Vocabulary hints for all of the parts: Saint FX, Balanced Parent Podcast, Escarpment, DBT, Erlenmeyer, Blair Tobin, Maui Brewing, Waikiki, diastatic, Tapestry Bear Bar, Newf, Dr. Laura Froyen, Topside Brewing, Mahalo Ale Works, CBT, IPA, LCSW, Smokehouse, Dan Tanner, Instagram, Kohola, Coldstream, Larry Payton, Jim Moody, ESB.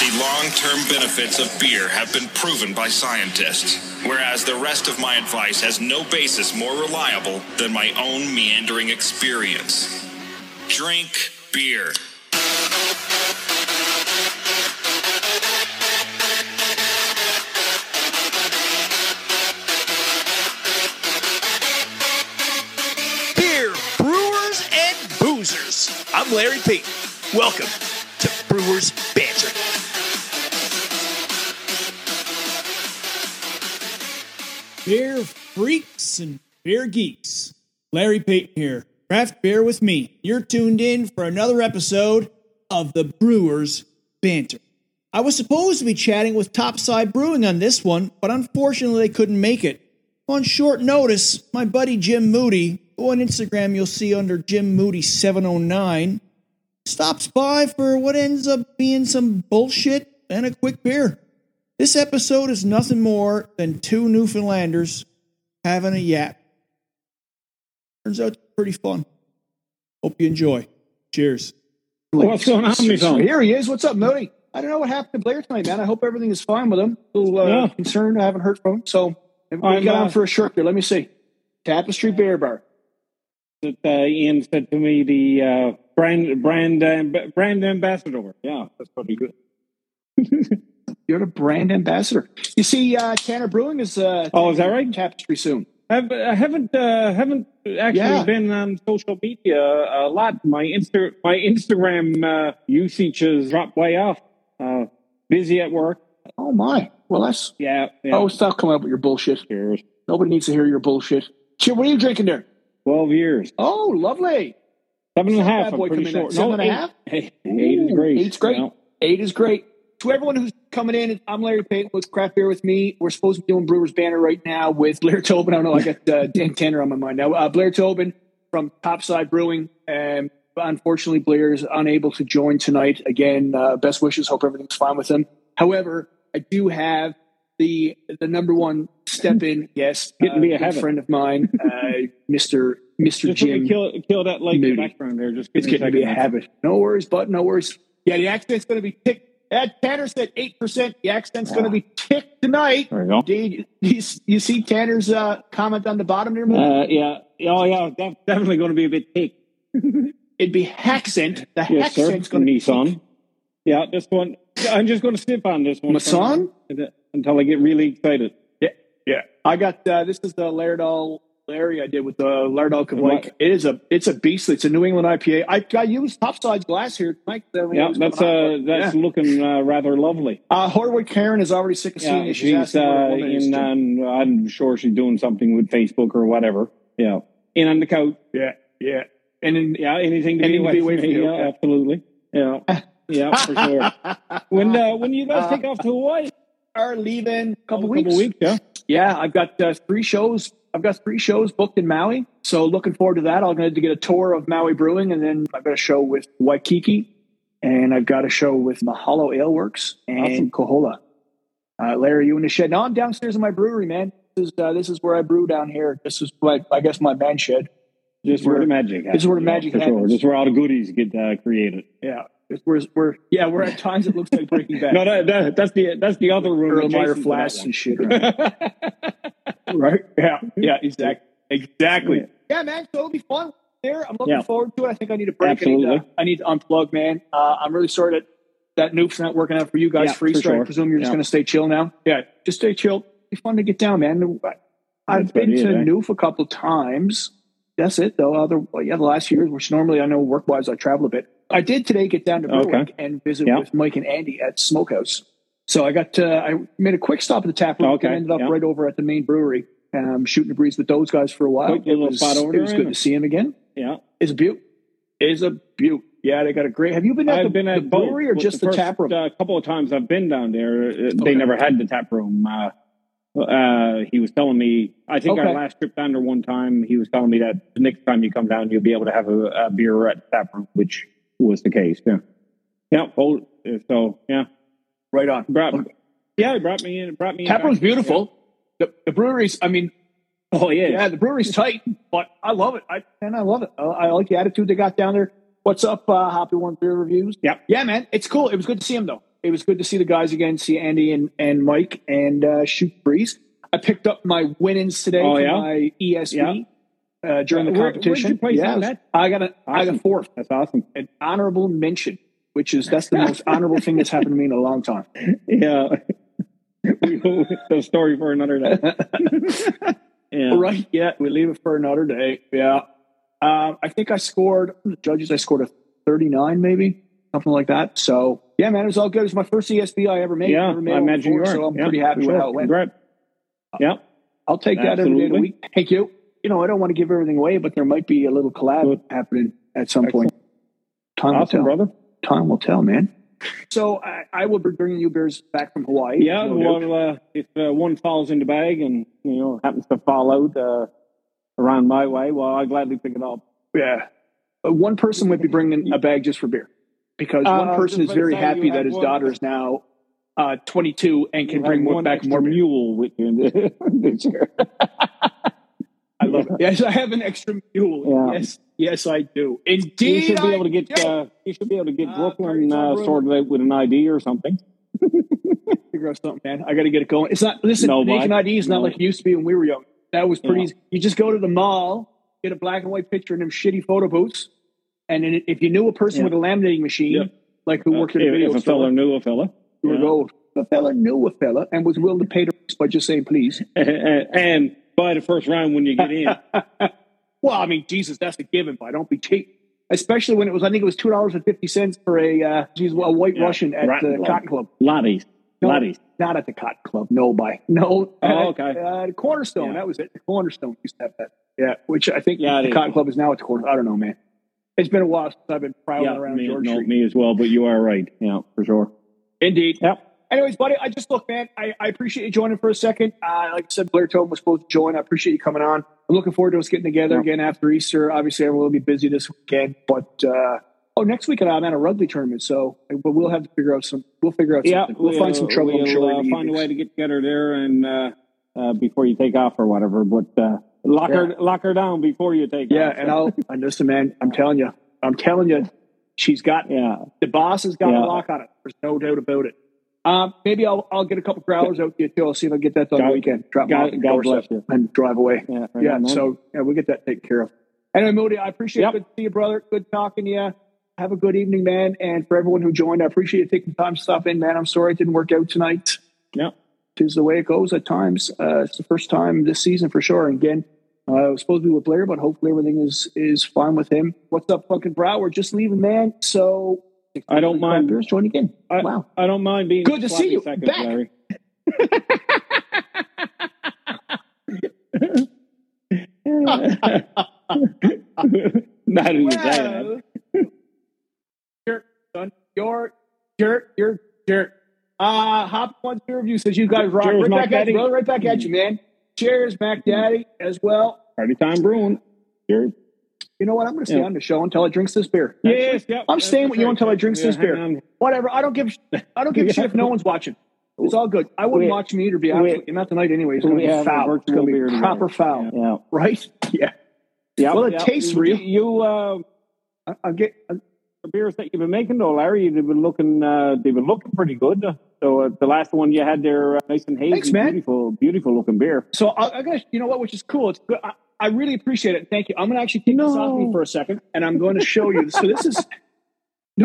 The long-term benefits of beer have been proven by scientists, whereas the rest of my advice has no basis more reliable than my own meandering experience. Drink beer. Beer, brewers, and boozers. I'm Larry Payton. Welcome to Brewers Banter. Beer freaks and beer geeks. Larry Payton here. Craft beer with me. You're tuned in for another episode of the Brewers Banter. I was supposed to be chatting with Topside Brewing on this one, but unfortunately they couldn't make it. On short notice, my buddy Jim Moody, who on Instagram you'll see under Jim Moody 709, stops by for what ends up being some bullshit and a quick beer. This episode is nothing more than two Newfoundlanders having a yap. Turns out it's pretty fun. Hope you enjoy. Cheers. What's going on, Moody? Here he is. What's up, Moody? I don't know what happened to Blair tonight, man. I hope everything is fine with him. A little concerned. I haven't heard from him. So we got on for a short here. Let me see. Tapestry Bear Bar. Ian said to me the brand ambassador. Yeah, that's probably good. You're the brand ambassador. You see, Tanner Brewing is is that right? Tapestry soon. I haven't actually been on social media a lot. My Instagram usage has dropped way off. Busy at work. Oh my! Well, that's yeah. Oh, stop coming up with your bullshit. Cheers. Nobody needs to hear your bullshit. Cheers. What are you drinking there? 12 years. Oh, lovely. 7.5. I'm pretty sure. 7.5. 8 is great. 8's great. You know? 8 is great. To everyone who's coming in, I'm Larry Payton with Craft Beer With Me. We're supposed to be doing Brewers Banter right now with Blair Tobin. I don't know, I got Dan Tanner on my mind now. Blair Tobin from Topside Brewing. Unfortunately, Blair is unable to join tonight. Again, best wishes. Hope everything's fine with him. However, I do have the number one step in guest, a friend of mine, Mr. Jim. Kill that light in the background there. Just it's going to be a habit. No worries, bud. No worries. Yeah, the accent's going to be ticked. Tanner said 8%. The accent's going to be ticked tonight. There you go. Do you see Tanner's comment on the bottom there, man? Yeah. Oh, yeah. Definitely going to be a bit ticked. It'd be hackscent. The hackscent's going to be ticked. Yeah, this one. I'm just going to sip on this one. Mason? Until I get really excited. Yeah. I got this is the Larry I did with the Lardal Kavlik. It's a beastly. It's a New England IPA. I used Topside's glass here, Mike. That's looking rather lovely. Horwood Karen is already sick of seeing it. She's I'm sure she's doing something with Facebook or whatever. Yeah, in on the couch. Yeah, and anything to be away from you. Yeah, absolutely. Yeah, for sure. When you guys take off to Hawaii, are leaving a couple weeks. Yeah. I've got three shows. I've got three shows booked in Maui, so looking forward to that. I'm going to get a tour of Maui Brewing, and then I've got a show with Waikiki, and I've got a show with Mahalo Ale Works and Kohola. Larry, you in the shed? No, I'm downstairs in my brewery, man. This is where I brew down here. This is, my man shed. This is where the magic happens. This is where the magic happens. Sure. This is where all the goodies get created. Yeah. We're at times it looks like Breaking Bad. No, that's the other room. Erlenmeyer flash and shit. Right? Yeah. Exactly. Yeah, man. So it'll be fun there. I'm looking forward to it. I think I need a break. Absolutely. I need to unplug, man. I'm really sorry that Noob's not working out for you guys. Freestyle. Sure. I presume you're just going to stay chill now. Yeah, just stay chill. It'd be fun to get down, man. I've been to Noof a couple times. That's it, though. The last years, which normally I know work-wise I travel a bit. I did today get down to Berwick and visit with Mike and Andy at Smokehouse. So I made a quick stop at the tap room and ended up right over at the main brewery, shooting the breeze with those guys for a while. It was good to see him again. Yeah. It's a beaut. Yeah, they got a great – have you been at the brewery or just the tap room? A couple of times I've been down there. They never had the tap room. He was telling me, I think our last trip down there one time, he was telling me that the next time you come down, you'll be able to have a beer at the tap room, which – was the case. Right on. He brought me in. Tap room's beautiful. Yeah. The brewery's the brewery's tight, but I love it. I love it. I like the attitude they got down there. What's up, Hoppy One Beer Reviews? Yeah, man, it's cool. It was good to see him though. It was good to see the guys again, see Andy and Mike and shoot breeze. I picked up my win-ins today for my ESB during the competition. Where'd you place that? I got fourth. That's awesome. An honorable mention, which is that's the most honorable thing that's happened to me in a long time. Yeah. The story for another day. Yeah. Right. Yeah. We leave it for another day. Yeah. I think I scored, the judges, I scored a 39 maybe, something like that. So, yeah, man, it was all good. It was my first ESB I ever made. Yeah, I imagine you are. So I'm pretty happy with how it went. Yeah. I'll take that every day of the week. Thank you. You know, I don't want to give everything away, but there might be a little collab happening at some point. Time will tell. Brother. Time will tell, man. So I will be bringing you beers back from Hawaii. Yeah, well, if one falls in the bag and, you know, happens to fall out around my way, well, I gladly pick it up. Yeah. But one person would be bringing a bag just for beer because one person is very happy that his daughter is now 22 and can bring back more mule with you this year. I love it. Yes, I have an extra mule. Yeah. Yes, I do. Indeed, you should be able to get Brooklyn sorted out with an ID or something. Figure out something, man. I got to get it going. It's not. Listen, making ID is not like it used to be when we were young. That was pretty easy. You just go to the mall, get a black and white picture in them shitty photo booths, and then if you knew a person with a laminating machine, like who worked at a video store, if a fella knew a fella and was willing to pay the price by just saying please, and buy the first round when you get in. Well, I mean, Jesus, that's a given, but don't be cheap. Especially when it was, I think it was $2.50 for a White Russian at the Cotton Club. Lotties. Not at the Cotton Club. No. Oh, okay. The Cornerstone. That was it. The Cornerstone used to have that. Yeah, which I think the Cotton Club is now at the Cornerstone. I don't know, man. It's been a while since I've been prowling around George Street. Me as well, but you are right. Yeah, for sure. Indeed. Yep. Anyways, buddy, man, I appreciate you joining for a second. Like I said, Blair Tobin was supposed to join. I appreciate you coming on. I'm looking forward to us getting together again after Easter. Obviously, everyone will be busy this weekend, but next weekend I'm at a rugby tournament, so but we'll have to figure out some. We'll figure out something. We'll find some trouble. I'm sure we'll find a way to get together there and before you take off or whatever. But lock her down before you take off. Yeah, and listen, man, I'm telling you, she's got the boss has got a lock on it. There's no doubt about it. Maybe I'll get a couple growlers out to you too. I'll see if I can get that done on the weekend. Drop off and drive away. Yeah, we'll get that taken care of. Anyway, Moody, I appreciate it. Good to see you, brother. Good talking to you. Have a good evening, man. And for everyone who joined, I appreciate you taking the time to stop in, man. I'm sorry it didn't work out tonight. Yeah. It is the way it goes at times. It's the first time this season for sure. And again, I was supposed to be with Blair, but hopefully everything is fine with him. What's up, fucking Brow? We're just leaving, man. So I don't mind. Join again. Wow. I don't mind being good to see you back. Larry. Not even that. Jerk, son. You're jerk. Hop1 review says you guys rock. Cheers, right back at you, man. Cheers, Mac Daddy, as well. Party time brewing. Cheers. You know what? I'm going to stay on the show until I drinks this beer. Yes, I'm staying with you until I drinks this beer. Whatever. I don't give a shit if no one's watching. It's all good. I wouldn't watch me either, to be honest with you. Not tonight anyway. It's going to be foul. It's going to be proper foul. Yeah. Right? Yeah. Well, it tastes real. The beers that you've been making, though, Larry, they've been looking pretty good. So the last one you had there, nice and hazy. Thanks, man. Beautiful looking beer. So I guess, you know what, which is cool. It's good. I really appreciate it. Thank you. I'm going to actually keep this off me for a second, and I'm going to show you. So this is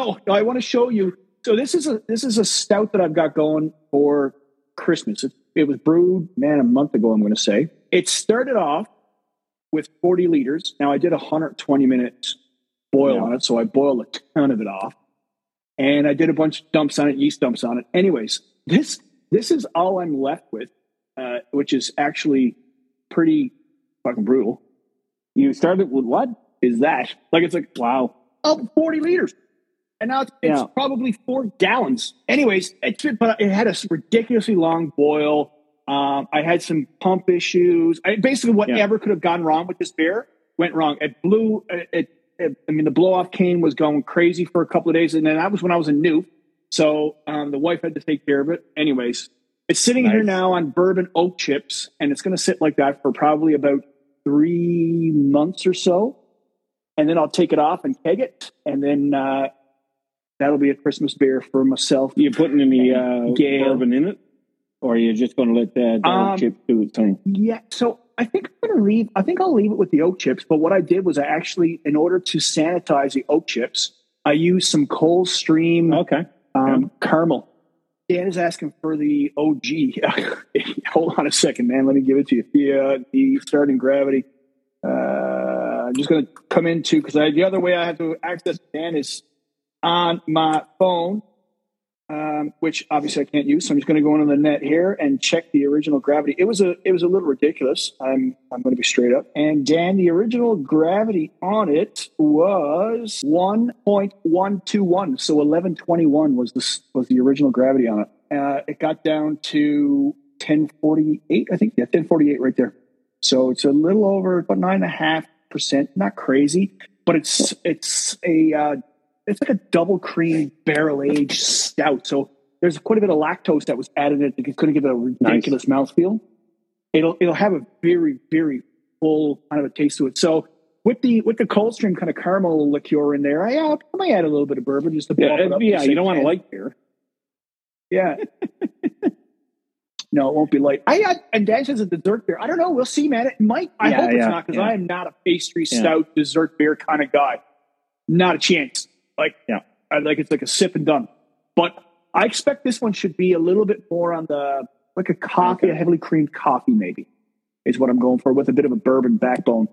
I want to show you. So this is a stout that I've got going for Christmas. It was brewed, man, a month ago, I'm going to say. It started off with 40 liters. Now, I did a 120-minute boil on it, so I boiled a ton of it off. And I did a bunch of dumps on it, yeast dumps on it. Anyways, this is all I'm left with, which is actually pretty fucking brutal. You started with what? Is that? It's like, wow. Up 40 liters. And now it's probably 4 gallons. Anyways, but it had a ridiculously long boil. I had some pump issues. Basically, whatever could have gone wrong with this beer went wrong. It blew. The blow-off cane was going crazy for a couple of days. And then that was when I was a noob. So the wife had to take care of it. Anyways, it's sitting here now on bourbon oak chips. And it's going to sit like that for probably about 3 months or so, and then I'll take it off and keg it, and then That'll be a Christmas beer for myself. You putting any bourbon in it? Or are you just going to let that chip do its thing? Yeah, so I think I'm going to leave. I think I'll leave it with the oak chips. But what I did was I actually, in order to sanitize the oak chips, I used some Coldstream caramel. Dan is asking for the OG. Hold on a second, man. Let me give it to you. The starting gravity. I'm just going to come into, because the other way I have to access Dan is on my phone, which obviously I can't use. So I'm just going to go into the net here and check the original gravity. It was a little ridiculous. I'm going to be straight up. And Dan, the original gravity on it was 1.121. So 1121 was the original gravity on it. It got down to 1048, I think. Yeah, 1048 right there. So it's a little over about 9.5%. Not crazy, but it's like a double cream barrel aged stout. So there's quite a bit of lactose that was added in it because it couldn't give it a ridiculous mouthfeel. It'll have a very, very full kind of a taste to it. So with the Coldstream kind of caramel liqueur in there, I might add a little bit of bourbon just to bump it up. Yeah, you don't want to light beer. Yeah. No, it won't be light. And Dan says a dessert beer. I don't know. We'll see, man. It might. I hope it's not, because I am not a pastry stout dessert beer kind of guy. Not a chance. It's like a sip and done. But I expect this one should be a little bit more on the like a coffee, a heavily creamed coffee, maybe is what I'm going for, with a bit of a bourbon backbone.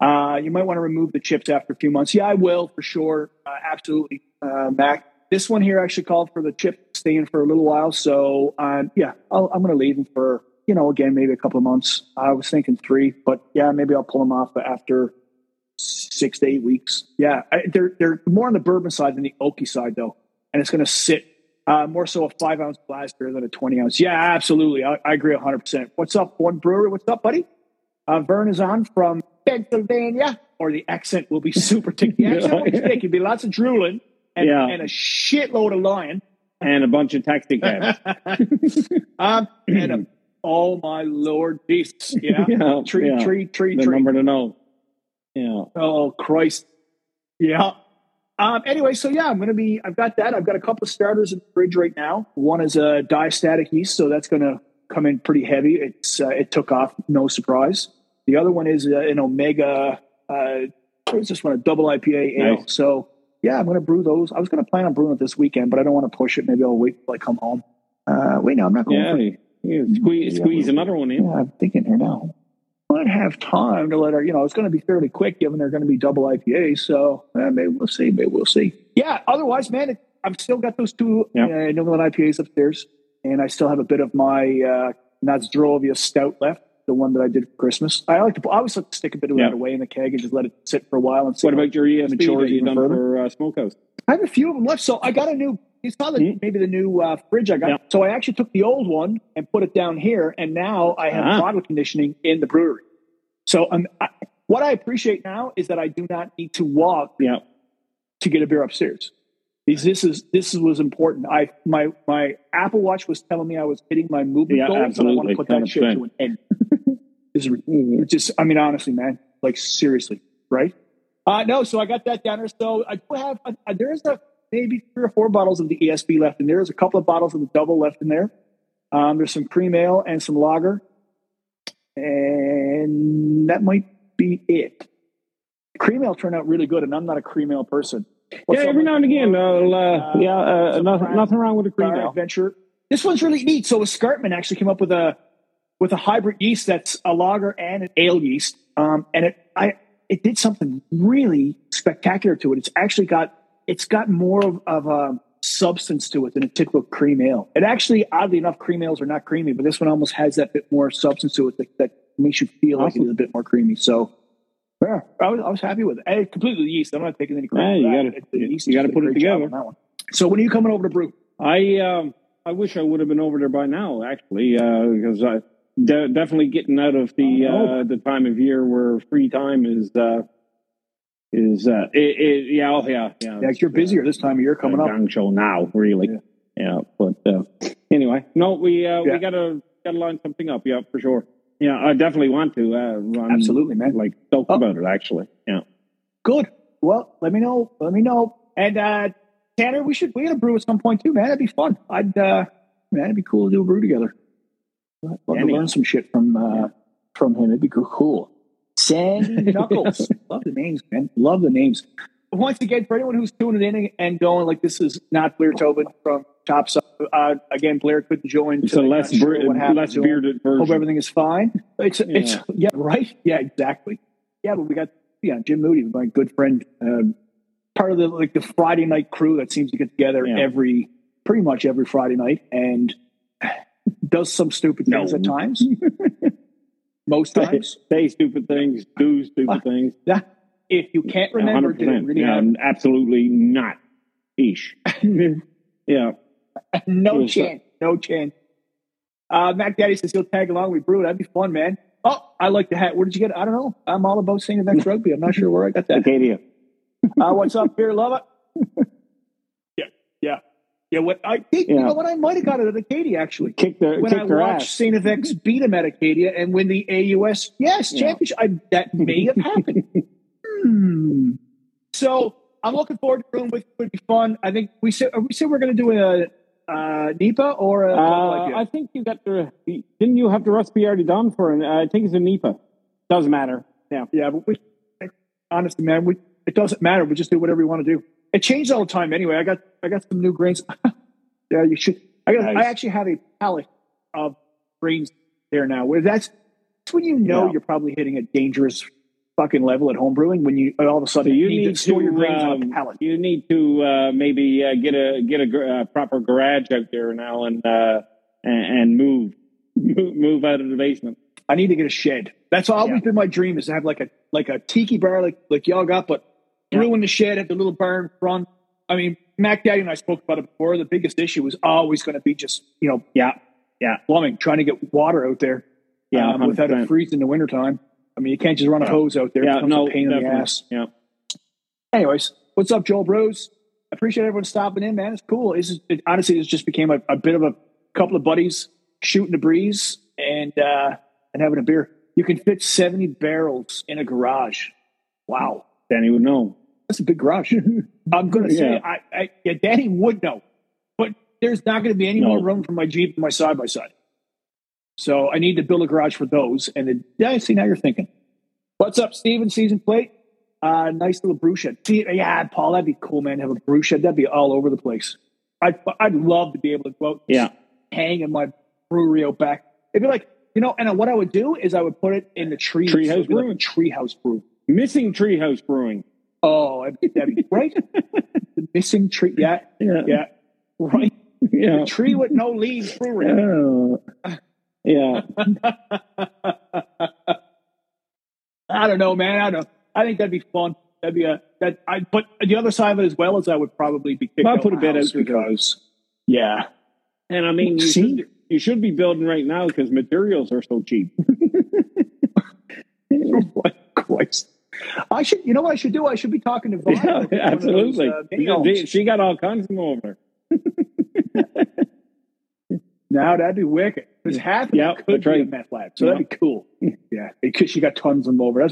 You might want to remove the chips after a few months. Yeah, I will for sure. Absolutely, Mac. This one here actually called for the chip staying for a little while, so I'm going to leave them for again maybe a couple of months. I was thinking 3, but yeah, maybe I'll pull them off after 6 to 8 weeks. Yeah, they're more on the bourbon side than the oaky side, though. And it's going to sit more so a 5-ounce glass beer than a 20-ounce. Yeah, absolutely. I agree 100%. What's up, One Brewery? What's up, buddy? Vern is on from Pennsylvania, or the accent will be super ticky. It'll be lots of drooling and a shitload of lying. And a bunch of taxi cabs. And oh, my Lord, beasts. Yeah. Tree. The number to know. Yeah. Oh, Christ. Yeah. Anyway, so yeah, I've got that. I've got a couple of starters in the fridge right now. One is a diastatic yeast, so that's going to come in pretty heavy. It took off, no surprise. The other one is an Omega, a double IPA ale. Nice. So yeah, I'm going to brew those. I was going to plan on brewing it this weekend, but I don't want to push it. Maybe I'll wait till I come home. I'm not going for it. Squeeze another one in. Yeah, I'm thinking here now. Might have time to let her, it's going to be fairly quick given they're going to be double IPA. So maybe we'll see. Yeah. Otherwise, man, I've still got those two New England IPAs upstairs, and I still have a bit of my Nozdrovia stout left. The one that I did for Christmas. I always like to stick a bit of that away in the keg and just let it sit for a while. And see what about your ESB that you've done for Smokehouse? I have a few of them left. So I got a new, you saw maybe the new fridge I got. Yeah. So I actually took the old one and put it down here. And now I have bottle conditioning in the brewery. So what I appreciate now is that I do not need to walk to get a beer upstairs. This was important. My Apple Watch was telling me I was hitting my movement goals, absolutely. And I want to put that shit to an end. Honestly, man, seriously, right? No, so I got that down there. So I do have, there's maybe 3 or 4 bottles of the ESB left in there. There's a couple of bottles of the double left in there. There's some cream ale and some lager. And that might be it. Cream ale turned out really good, and I'm not a cream ale person. What's every now and again. Nothing wrong with a cream ale. Adventure. This one's really neat. So Escarpment actually came up with a hybrid yeast that's a lager and an ale yeast. And it did something really spectacular to it. It's actually got more of a substance to it than a typical cream ale. And actually, oddly enough, cream ales are not creamy, but this one almost has that bit more substance to it that makes you feel like it's a bit more creamy. So yeah, I was happy with it. Completely the yeast. I'm not taking any credit for that. You got to put it together on that one. So when are you coming over to brew? I wish I would have been over there by now, actually, because I definitely getting out of the time of year where free time is you're busier this time of year coming up. Gang show now, really. Yeah, but anyway, no, we gotta line something up. Yeah, for sure. Yeah, I definitely want to. Absolutely, man. Stoked about it, actually. Yeah. Good. Well, let me know. And Tanner, we gotta brew at some point too, man. That'd be fun. Man, it'd be cool to do a brew together. I'd love to learn some shit from him. It'd be cool. Sandy Knuckles. Love the names, man. Love the names. Once again, for anyone who's tuning in and going like, this is not Blair Tobin from Topside. Again, Blair couldn't join. It's a less bearded version. Hope everything is fine. Yeah, right? Yeah, exactly. Yeah, but we got Jim Moody, my good friend, part of the Friday night crew that seems to get together pretty much every Friday night and does some stupid things at times. Most times. Say stupid things, do stupid things. That, if you can't remember, absolutely not. Ish. Yeah. No chance. No chance. Mac Daddy says he'll tag along. We brew it. That'd be fun, man. Oh, I like the hat. Where did you get it? I don't know. I'm all about Saint FX Rugby. I'm not sure where I got that. Acadia. What's up, Beer Lover? Yeah. What I think, you know what? I might have got it at Acadia, actually. When I watched Saint FX beat him at Acadia and win the AUS championship, that may have happened. So I'm looking forward to brewing with you. It would be fun. I think we said we're going to do a NEPA or a I think you got the didn't you have the recipe already done for an I think it's a NEPA. Doesn't matter. Yeah, but honestly, man, it doesn't matter. We just do whatever you want to do. It changes all the time anyway. I got some new grains. Yeah, you should. I actually have a pallet of grains there now. Where that's when you're probably hitting a dangerous fucking level at home brewing when you all of a sudden you need to store your grains on a pallet. You need to maybe get a proper garage out there now and move out of the basement. I need to get a shed. That's always been my dream, is to have like a tiki bar like y'all got, but brew in the shed at the little barn front. I mean, Mac Daddy and I spoke about it before. The biggest issue was always going to be just plumbing, trying to get water out there without it freezing in the wintertime. I mean, you can't just run a hose out there. Yeah, a pain in the ass. Yeah. Anyways, what's up, Joel Bros? I appreciate everyone stopping in, man. It's cool. It honestly just became a bit of a couple of buddies shooting the breeze and having a beer. You can fit 70 barrels in a garage. Wow. Danny would know. That's a big garage. I'm going to say, Danny would know. But there's not going to be any more room for my Jeep and my side-by-side. So I need to build a garage for those. And I see now you're thinking, what's up, Steven? Season plate. Nice little brew shed. Yeah, Paul, that'd be cool, man. Have a brew shed. That'd be all over the place. I'd love to be able to go out hang in my brewery out back. It'd be like, and what I would do is I would put it in the trees. Treehouse brewing. Like treehouse brew. Missing treehouse brewing. Oh, that'd be right. The missing tree. Yeah. Right. Yeah. The tree with no leaves brewery. Yeah. I don't know, man. I don't know. I think that'd be fun. That'd be but the other side of it as well is I would probably be kicked out. Put a bit out because and I mean, you should be building right now because materials are so cheap. Oh my Christ. I should. You know what I should do? I should be talking to Violet. Yeah, absolutely. She got all kinds of them over there. Now that'd be wicked. Because half of it could be a meth lab, so that'd be cool. Yeah, because she got tons of them over.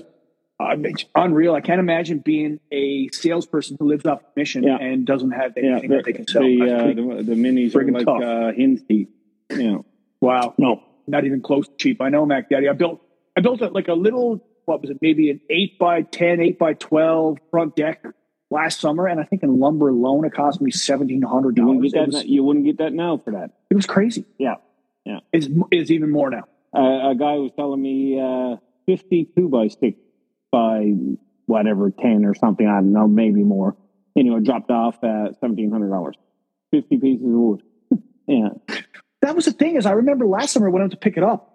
That's unreal. I can't imagine being a salesperson who lives off mission and doesn't have anything that they can sell. The minis are like hen's teeth. Wow. No, not even close to cheap. I know, Mac Daddy. I built like a little. What was it? Maybe an 8x10, 8x12 front deck last summer, and I think in lumber alone it cost me $1,700. You wouldn't get that now for that. It was crazy. Yeah. It's even more now. A guy was telling me 52 by 6 by 10 or something. I don't know, maybe more. Anyway, dropped off at $1,700, 50 pieces of wood. That was the thing is I remember last summer when I went to pick it up.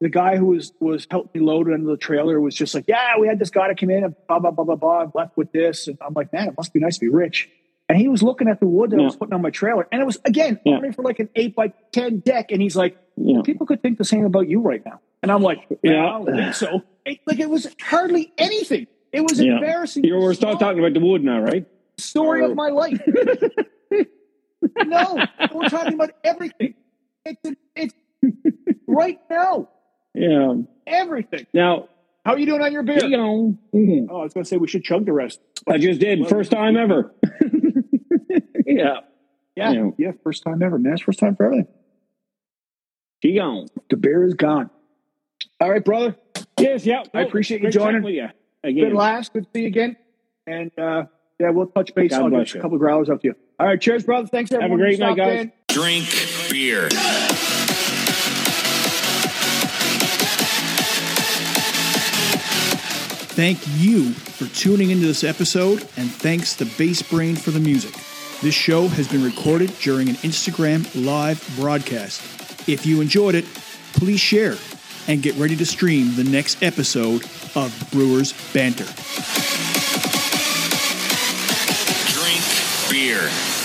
The guy who was helping me load it under the trailer was just like, we had this guy to come in and blah, blah, blah, blah, blah. I'm left with this. And I'm like, man, it must be nice to be rich. And he was looking at the wood that I was putting on my trailer. And it was, again, only for like an 8x10 deck. And he's like, people could think the same about you right now. And I'm like, I don't think so. It was hardly anything. It was embarrassing. We're still talking about the wood now, right? Story of my life. No, we're talking about everything. It's right now. Yeah. Everything. Now, how are you doing on your beer? Oh, I was going to say we should chug the rest. I just did. First time ever. Yeah. Yeah. You know, yeah. First time ever, man. It's first time for everything. She gone. The bear is gone. All right, brother. Yes. Yeah. I appreciate you joining. Yeah. Again. Good last. Good to see you again. And, yeah, we'll touch base on a couple of growlers up to you. All right. Cheers, brother. Thanks, everyone. Have a great night, guys. Drink beer. Thank you for tuning into this episode, and thanks to Bass Brain for the music. This show has been recorded during an Instagram live broadcast. If you enjoyed it, please share and get ready to stream the next episode of Brewers Banter. Drink beer.